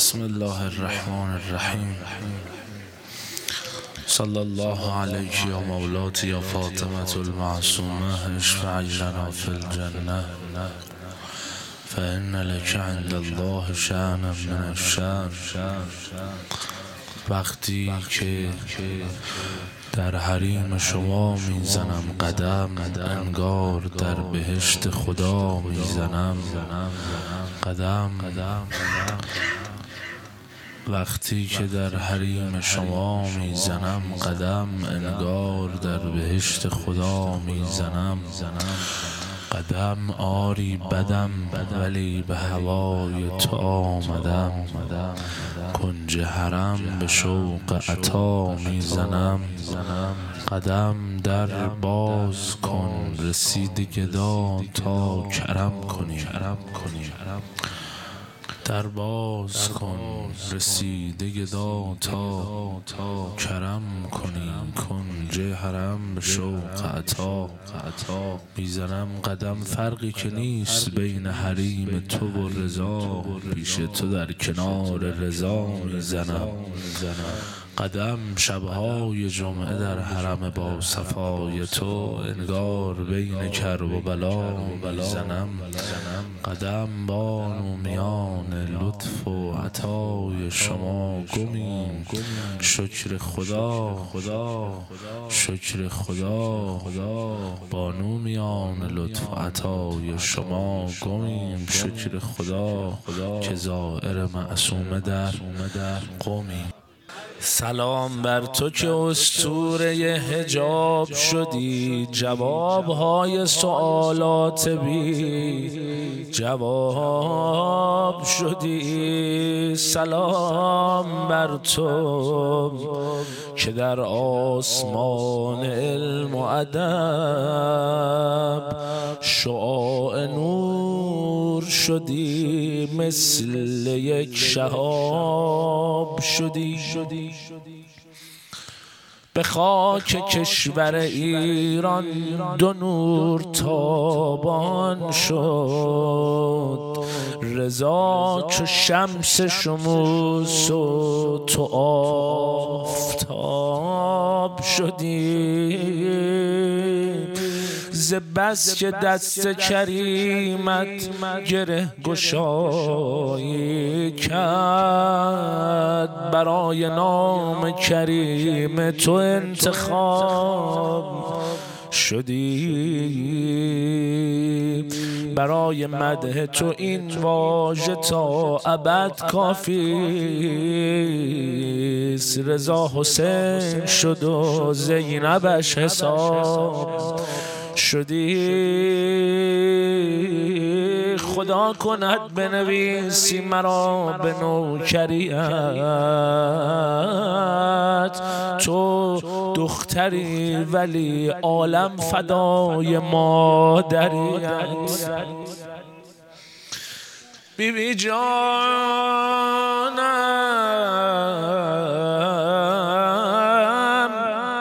بسم الله الرحمن الرحیم. صلی الله علیک یا مولاتی یا فاطمة المعصومه، اشفع اجرنا فی الجنه فإن لک عند الله شأنا من الشأن. وقتی که در حریم شما میزنم قدم، انگار در بهشت خدا میزنم قدم. وقتی که در حریم شما میزنم قدم، انگار در بهشت خدا میزنم قدم. آری بدم ولی به هوای تو آمدم، کنج حرم به شوق عطا میزنم قدم. در باز کن رسید گدا تا کرم کنی، در باز کن رسیده گدا تا کرم کنی، کنج حرم به شوق عطا میزنم قدم. فرقی که نیست بین حریم تو و رضا، پیش تو در کنار رضا میزنم قدم. شبهای جمعه در حرم با صفای تو، انگار بین کرب و بلا میزنم قدم. بانو میان لطف و عطای شما گمیم، شکر خدا بانو میان لطف و عطای شما گمیم، شکر خدا که زائر معصومه در قمیم. سلام بر تو که اسطوره حجاب شدی، جوابهای سوالات بی جواب شدی. سلام بر تو که در آسمان علم و ادب شعاع نور شدی، مثل یک شهاب شدی. به خاک کشور ایران دو نور تابان شد، رضا چو شمس شموس و تو آفتاب شدی. ز بس که دست کریمت گره گشایی کرد، برای نام کریم تو انتخاب شدی. برای مدح تو این واژه تا ابد کافی است، رضا حسین شد و زینبش حساب شدی. خدا کند بنویسی مرا به نوکریت، تو دختری ولی عالم فدای مادریت. بی بی جانم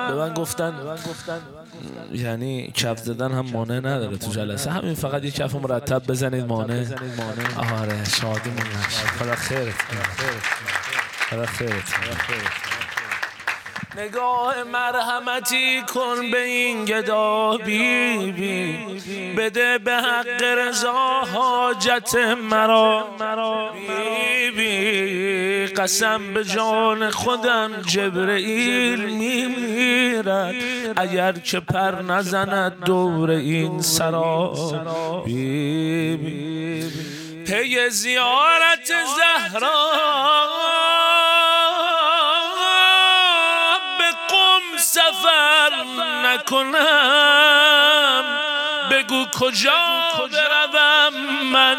به من گفتن یعنی کف زدن هم مانع نداره تو جلسه، همین فقط یک کف مرتب بزنید مانع. آره شادی نشه. خدا خیرت نگاه مرحمتی کن به این گدا بیبی، بده به حق رضا حاجت مرا بیبی. قسم به جان خودم جبرئیل میمیرد، اگر که پر نزند دور این سرا بیبی. پی زیارت زهرا سفر نکنم، بگو کجا بروم من،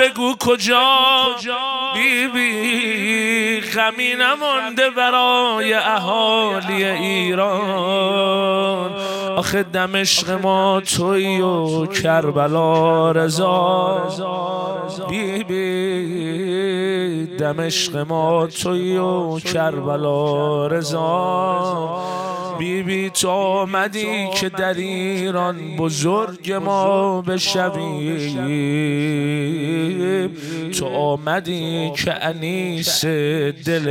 بگو کجا بیبی. غمی نمانده برای اهالی ایران، آخه دمشق ما توی و کربلا رضا بیبی، دمشق ما توی و کربلا رضا بیبی تو آمدی که در ایران بزرگ ما بشویم، تو آمدی که انیس دل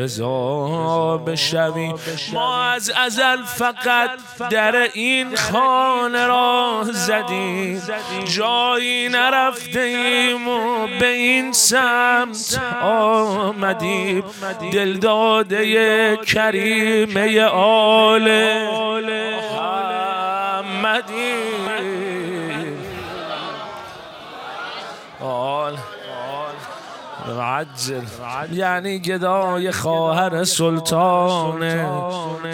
رضا بشویم. ما از ازل فقط در این خانه را زدیم، جایی نرفته ایم و به این سمت آمدیم. دلداده کریمه آل محمدیم، آل عجل یعنی گدای خواهر سلطان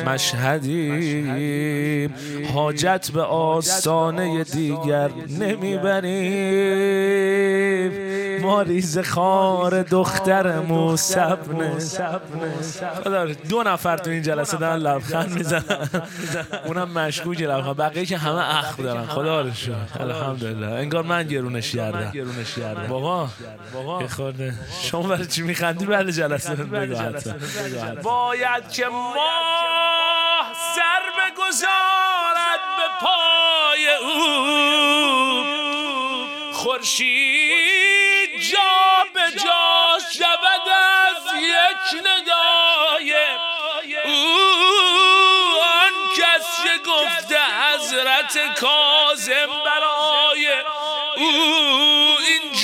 مشهدیم. حاجت به آستانه دیگر نمیبریم، ما ریز خار دختر موسبنه. دو نفر تو این جلسه دارن لبخند میزنن، اونم مشکوک لبخند، بقیه که همه اخ دارن. خدا رو شکر الحمدلله، انگار من گرونش کردم. بابا یه خورده شما برای چی میخندی؟ بعد جلسه باید که ماه سر بگذارد به پای او، خورشید جا به جا شود از یک ندای او. آن کس که گفته حضرت کاظم برای او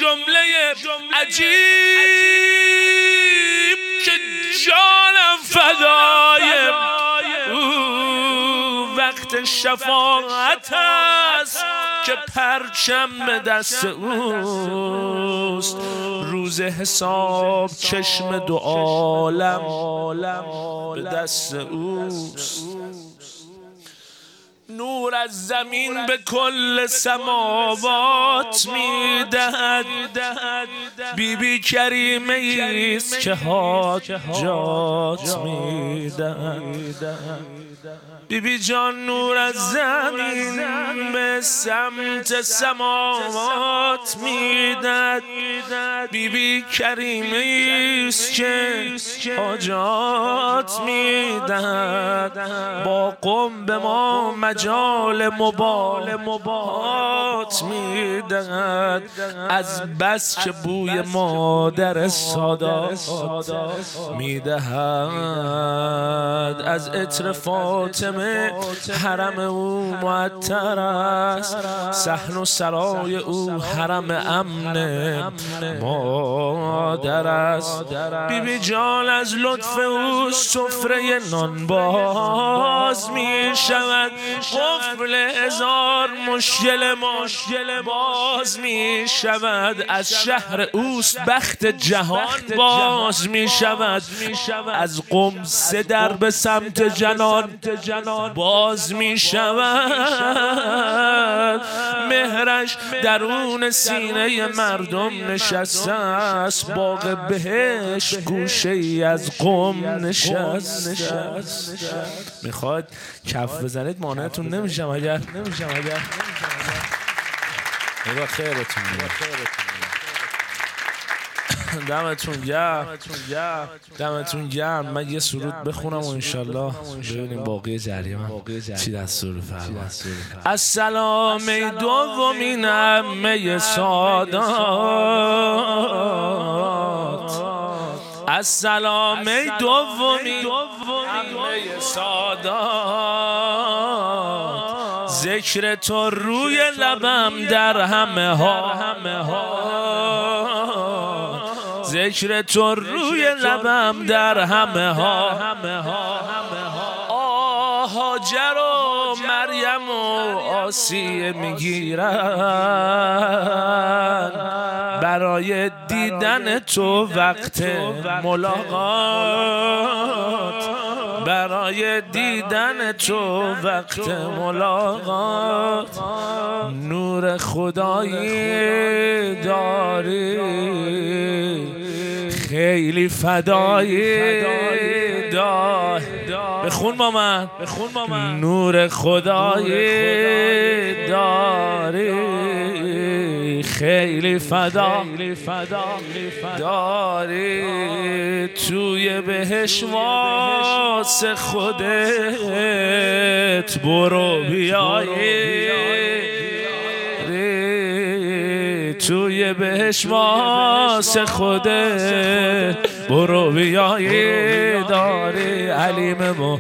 جمله عجیب که جانم فدای او، وقت شفاعت است که پرچم به دست اوست. روز حساب چشم دو عالم به دست اوست. نور از زمین به کل سماوات میدهد، بیبی کریمه ایست که حاجات میدهد. بیبی جان نور از زمین به سمت سماوات میدهد، بیبی کریمه ایست که حاجات میدهد. با قم به ما مجال مبالات میدهد، از بس که بوی مادر سادات میدهد. از عطر فاطمه حرم او معطر است، صحن و سرای او حرم امن مادر است. بیبی جان از لطف او سفره نانباز می شود، قفل هزار مشکل باز می شود. از شهر اوست بخت جهان باز می شود، از قم سه در به سمت جنان باز می شود. مهرش درون سینه مردم نشسته است، باغ بهش گوشه ای از قم نشست. میخواد کف بزنید مانعتون نمیشم اگر نگاه خیرتون میگم. دمتون گرم. من یه سرود بخونم و انشالله ببینیم باقی جریان چی دستور فرماست. السلام ای دومین عمه سادات، السلام ای دومین عمه سادات، ذکر تو روی لبم در همه ها، ذکر تو روی لبم در همه ها. هاجر و مریم و آسیه میگیرن برای دیدن تو وقت ملاقات، برای دیدن تو وقت ملاقات. نور خدایی داری، خیلی فدای داد. بخون با من، نور خدای داری، خیلی فدا داری توی بهش واسه خودت، برو بیایی توی بهش واسه خودت، برو بیایی داری. علیمه و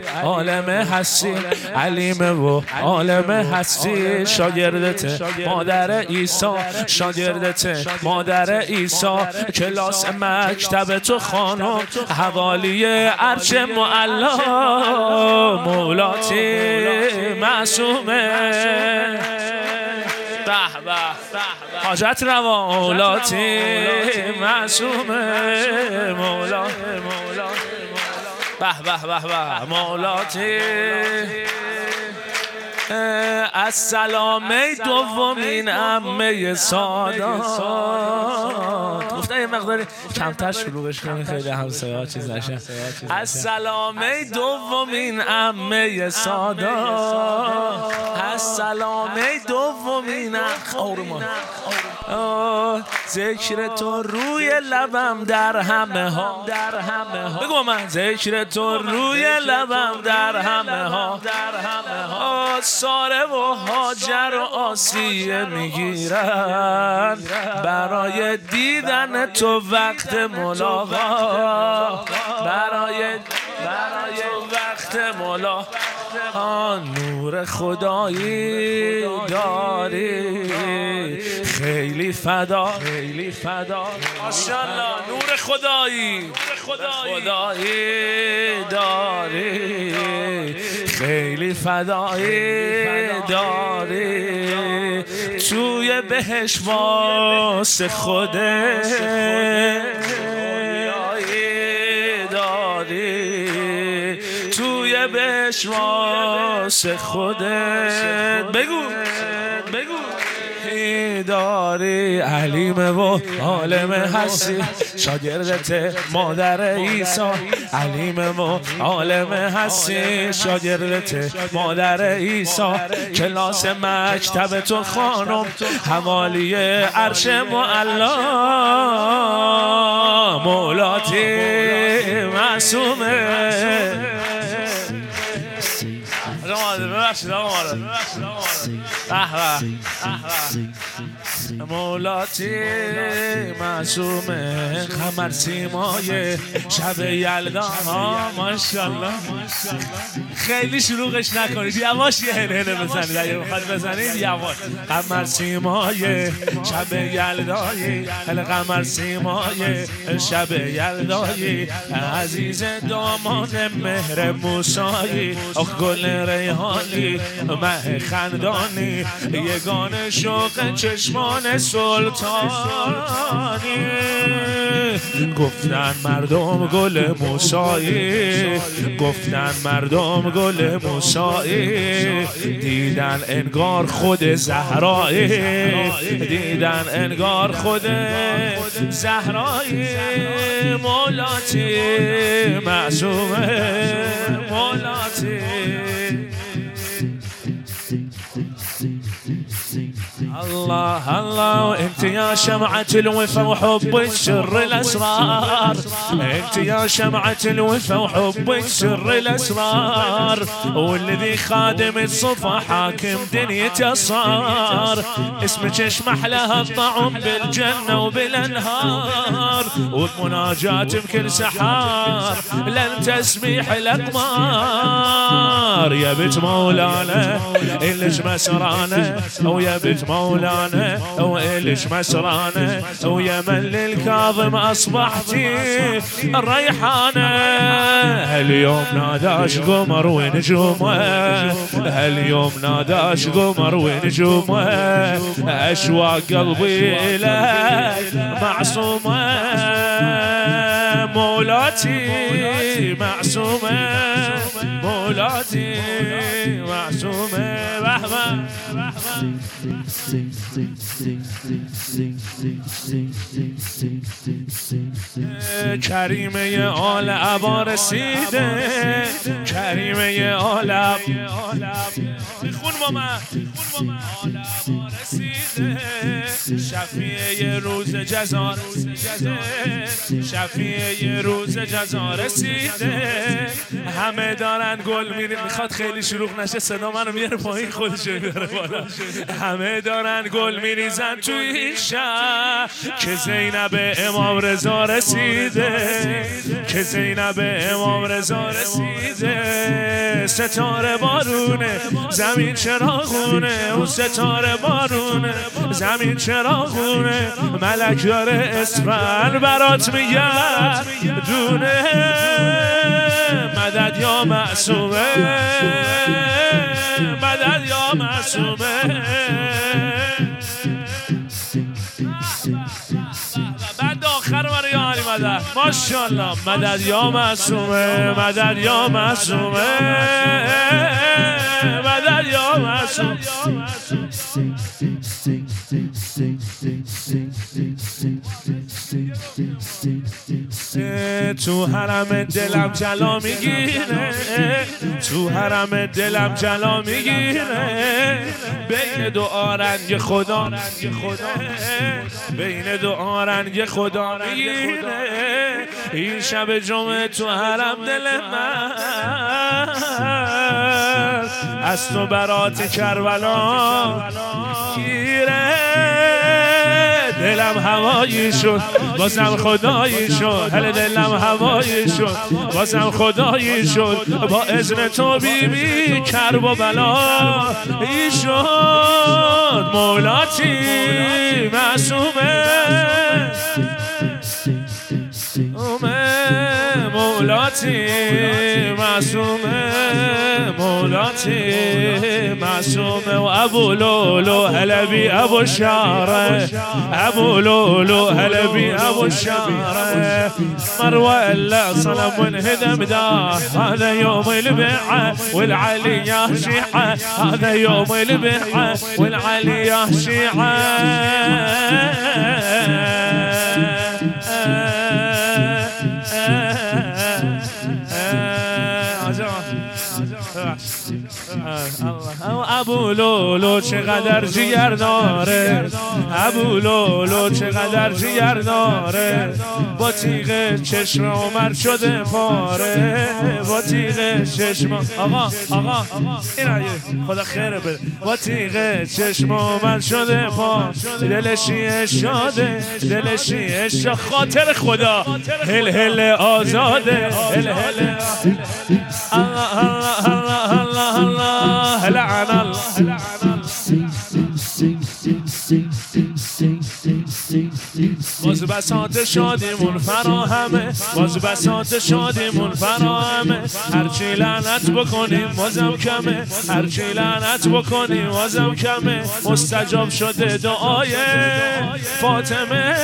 عالم هستی، شاگردت مادر عیسی، کلاس مکتب تو خانم، حوالی عرش معلا، مولاتی معصومه. حاجت روا مولاتی معصومه، مولاتی از سلامه دومین عمه سادات. گفتن یه مقداری کمتر شلوغش کنی خیلی همسایه‌ها چیز نشه. از سلامه دومین عمه سادات، ذکر تو روی لبم در همه ها، بگو من ذکر تو روی لبم در همه ها، ساره و هاجر و آسیه میگیرن برای دیدن تو وقت ملاقات، برای وقت ملاقات. نور خدایی داری، خیلی فدا، ماشاءالله. نور خدایی داری، خیلی فدایی داری توی بهش واسه خودت، توی بهش واسه خودت، بگو داری. علیمه و عالم هستی، شاگردت مادر عیسی، کلاس مکتب تو خانم، حوالی عرش معلا، مولاتی معصومه. مولاتی معصومه، قمر سیمای شب یلدا، ماشاءالله. خیلی شلوغش نکنید، یواش یه هلهله بزنید، اگه بخواید بزنید یواش. قمر سیمای شب یلدایی، عزیز دامان مهر موسایی، گل ریحانی مه خندانی، یگان شوق چشمان سلطانی. گفتن مردم گل موسایی، دیدن انگار خود زهرایی، مولاتی معصومه، الله انت يا شمعة الوفا وحب السر الاسرار، والذي خادم الصفا حاكم دنيته صار، اسمك يشمح لها الطعم بالجنة وبالانهار، وبمناجات بكل سحار لن تسميح الاقمار. يا بنت مولانا الج مسرانه، ويا بنت مولانا وإلش مسرانة، ويا من للكاظم أصبحتي الريحانة. هاليوم ناداش قمر ونجومه، أشواق قلبي إليك معصومة، مولاتي معصومة، کریمه آل عبا رسیده، کریمه آل عبا بخون با من آل عبا رسیده، شفیع روز جزا رسیده، شفیع روز جزا رسیده. همه دارن گل میرن، میخواد خیلی شلوغ نشه صدا منو میاره پایین خودش میاره بالا. همه دارن گل میریزن توی این شهر که زینب امام رضا رسیده، که زینب امام رضا رسیده. ستاره بارونه زمین چراغونه، اون ستاره بارونه زمین چراغونه. ملک داره اسفن برات میگرد دونه، مدد یا معصومه، مدد یا معصومه. بعد آخر برای آلی مدد ماشاءالله، مدد یا معصومه، مدد یا معصومه، مدد یا معصومه. تو حرم دلم جلا میگیره، تو حرم دلم جلا میگیره. بین دو آرنگ خدا، بین دو آرنگ خدا میگیره. این شب جمعه تو حرم دل من از تو برات کربلا گیره. دلم هوایی شد بازم خدایی شد، هل دلم هوایی شد بازم خدایی شد. با اذن تو بی بی کرب و بلا ای شد. مولاتی معصومه، مولاتی معصومه، مولاتی معصومه. و ابو لولو حلبی ابو شعره، ابو لولو حلبی ابو شعره. مروه الا صنم وانهدم داه، هذا يوم البيعه والعلي يا شيعه، هذا يوم البيعه والعلي يا شيعه. ابو لولو چقدر جیگر داره، ابو لولو چقدر جیگر داره. با تیغ چشم عمر شده پاره، با تیغ چشم آقا این آیه خدا خیره بده. با تیغ چشم عمر شده پاره، دلشیه شاده، دلشیه شاده. خاطر خدا هل هل آزاده، هل هل الله الله الله الله الله لعن باز بساط شادیمون فراهمه، باز بساط شادیمون فراهمه. هرچی لعنت بکنیم بازم کمه، هرچی لعنت بکنیم بازم کمه. مستجاب شده دعای فاطمه،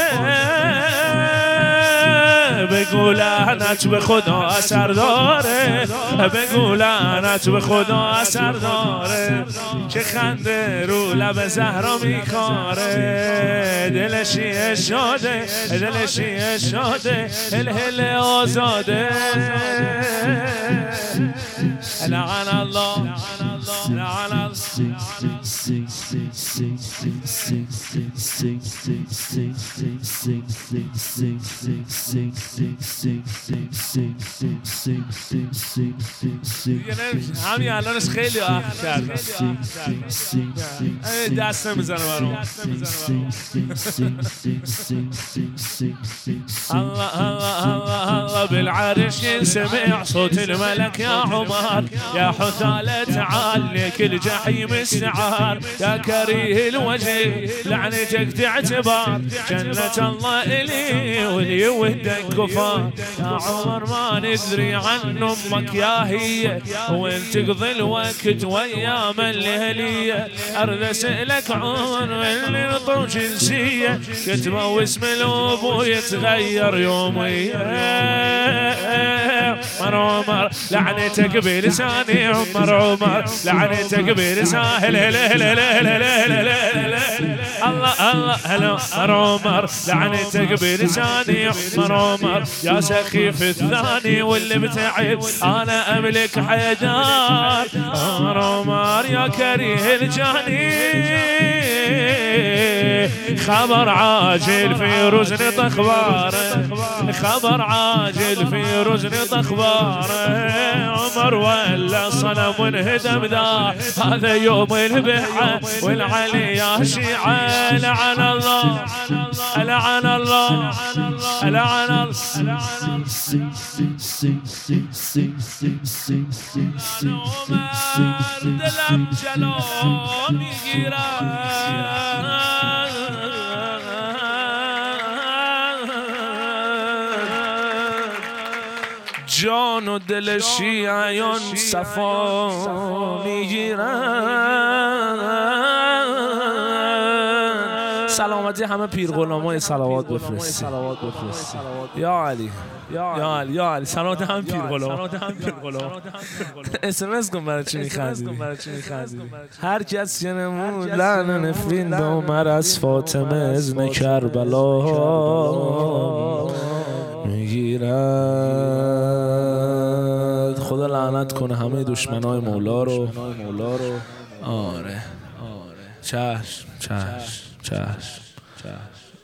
بگو لعنت به خدا اثر داره، بگو لعنت به خدا اثر داره. که خنده رو لب زهرا میکاره، دلشیه شاده، دلشیه شاده. هل هل آزاده لعن الله، لعن الله. همین الانش خیلی آخ کرد، دست نمیزنه برام. الله الله الله بالعرش سمع صوت الملك يا عمر، يا حثالة تعال لك الجحيم السعار. يا كريه الوجه لعنتك تعتبر، جنة الله إلي ولي ودك كفار. يا عمر ما ندري عن أمك يا هي، وين تقضي الوقت ويا من لهلية. أرد أسألك عمر من نطر جنسية، كتبه واسم الأبو يتغير يوميا. عمر عمر لعنتك بلساني عمر عمر لعنتك بلساني هل هل هل هل هل هل هل الله الله هلا عمر لعنتك بلساني عمر عمر يا سخيف الثاني واللي بتعب انا املك حجار عمر عمر يا كريه الجاني خبر عاجل في رزن تخبار خبر عاجل في رزن تخبار عمر ولا صنم وانهدم ذا هذا يوم البحة والعلي يا شيعة لعن الله لعن الله لعن الله عمر دلم جلو میگیرم جان و دل شیعیان صفا میگیرن سلامتی همه پیرغلامای صلوات بفرست یا علی یا علی یا علی سلامتی همه پیرغلام اس ام اس کن برای چی می‌خندی هر کس جنمون لعن نفرین به عمر از فاطمه ابن کربلا میگیرد خدا لعنت کنه همه دشمنای مولا رو آره چشم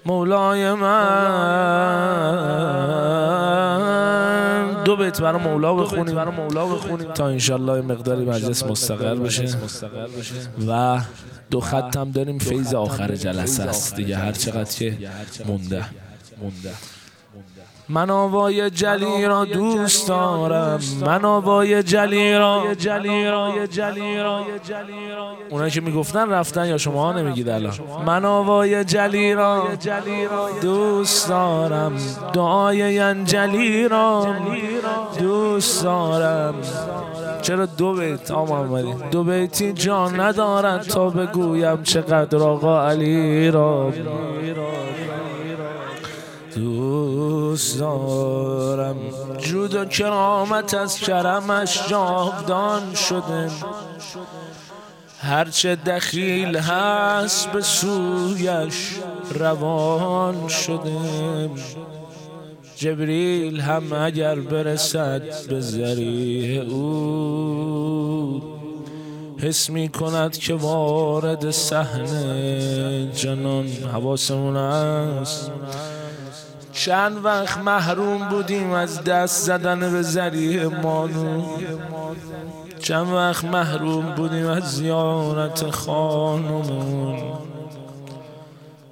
مولای من دو بیت برای مولا بخونیم تا انشالله مقداری مجلس مستقر بشه و دو خط هم داریم فیض آخر جلسه است دیگه هر چقدر که مونده من آوای جلی را دوست دارم من آوای جلی را اونایی که میگفتن رفتن یا شما نمیگید الان من آوای جلی را دوست دارم دعای ینجلی را دوست دارم چرا دو بیت آمدی دو بیتی جان ندارن تا بگویم چقدر آقا علی را دوست دارم جود و کرامت از کرمش جاودان شده هرچه دخیل هست به سویش روان شده جبریل هم اگر برسد به ذریع او حس می کند که وارد صحنه جنان حواسمون است چند وقت محروم بودیم از دست زدن به ذریع مانو چند وقت محروم بودیم از زیارت خانمون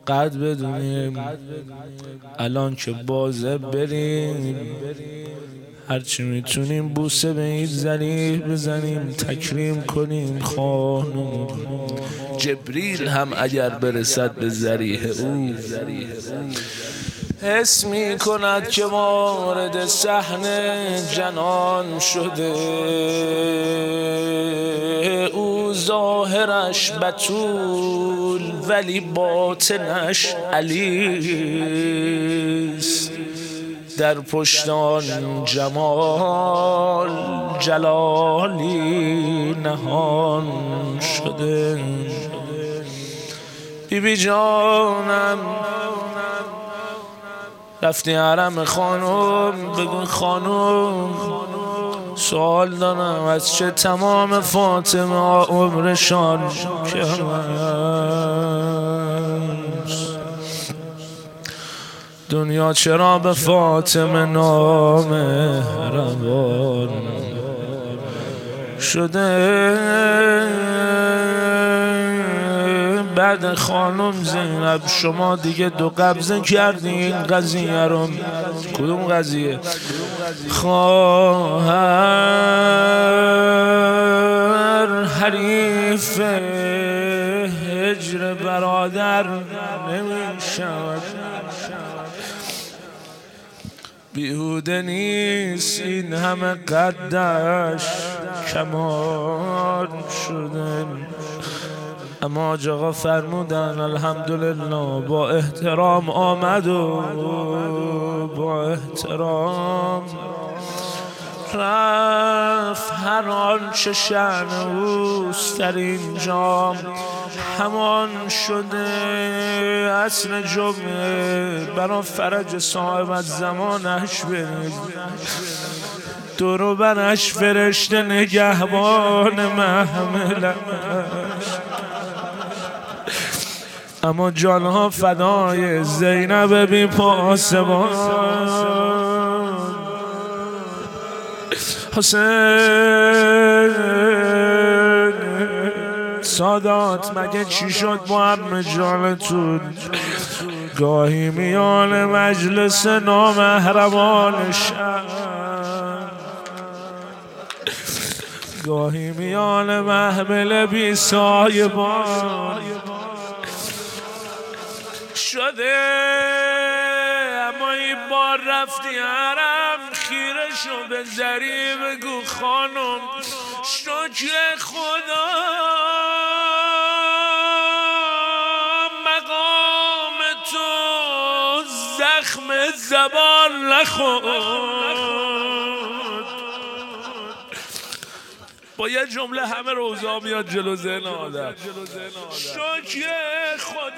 قد بدونیم الان که بازه بریم هرچی میتونیم بوسه به این ذریع بزنیم تکریم کنیم خانمون جبریل هم اگر برسد به ذریع او حس می کند که وارد صحنه جنان شده او ظاهرش بتول ولی باطنش علیست در پشتان جمال جلالی نهان شده بیبی جانم رفتی حرم خانم بگو خانم سوال دارم از چه تمام فاطمه ها عمرشان کم است دنیا چرا به فاطمه نامهربان شده بعد خانم زینب شما دیگه دو قبضه کردین قضیه رو کدوم قضیه خواهر حریف هجر برادر نمیشود بیهوده نیست این همه قدش کمان شده اما آجاقا فرمودن الحمدلله با احترام آمد و با احترام رفت هر آنچه شأن اوست در اینجا، همان شده عصر جمعه. برا فرج صاحب زمانش بنید، درو برش فرشته نگهبان محملش. اما جانها فدای زینب بی پاسبان. حسین سادات، مگه چی شد با عمه جانتون؟ گاهی میان مجلس نامهربانش، گاهی میان محمل بی سایبان شده. اما این بار رفتی حرم، خیرشو به زری بگو خانم شکر خدا مقام تو زخم زبان نخورد. با یه جمله همه روزا میاد جلو ذهن آدم، شکر خدا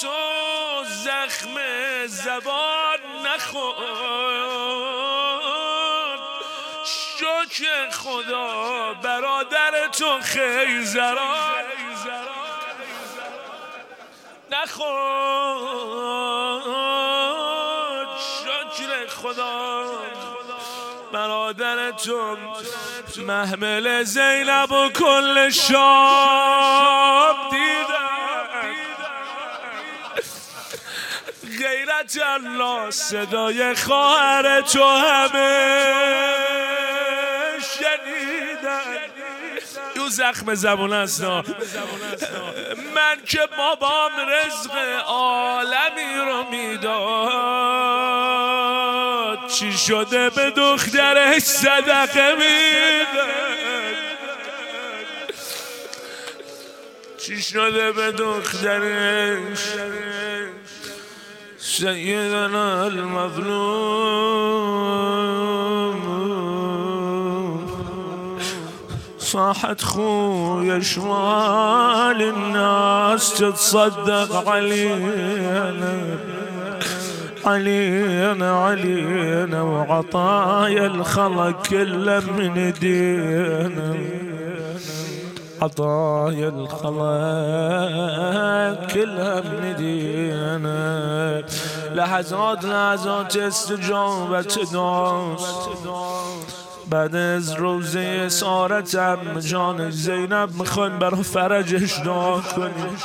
تو زخم زبان نخورد. شکر خدا برادر تو خیزران نخورد. شکر خدا برادر تو محمل زینب و کل شام دیدم. غیرت الله صدای خواهر تو همه شنیدن. یو زخم زبون است. من که بابام رزق عالمی رو میداد، چی شده به دخترش صدقه میداد؟ چی شده به دخترش؟ سیدنا المظلوم صاحت خويا شمال الناس تتصدق علينا علينا علينا، وعطايا الخلق كله من ايدينا، عطايا الخلق كلها من دينا. لحظات استجابت داست. بعد از روزه اسارتم جان زینب میخوایم برای فرجش دعا کنیم.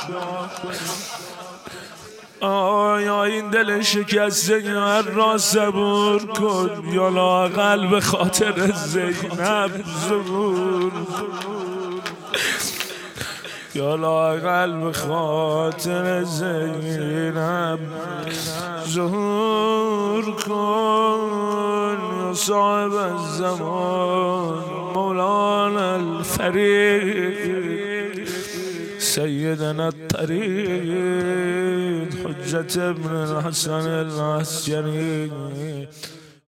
آیا این دل شکسته گر را صبور کن، یا لااقل به خاطر زینب صبور کن، یا لااقل به خاطر زینب ظهور کن. یا صاحب الزمان مولانا الفرید سیدنا الطرید حجت ابن الحسن العسکری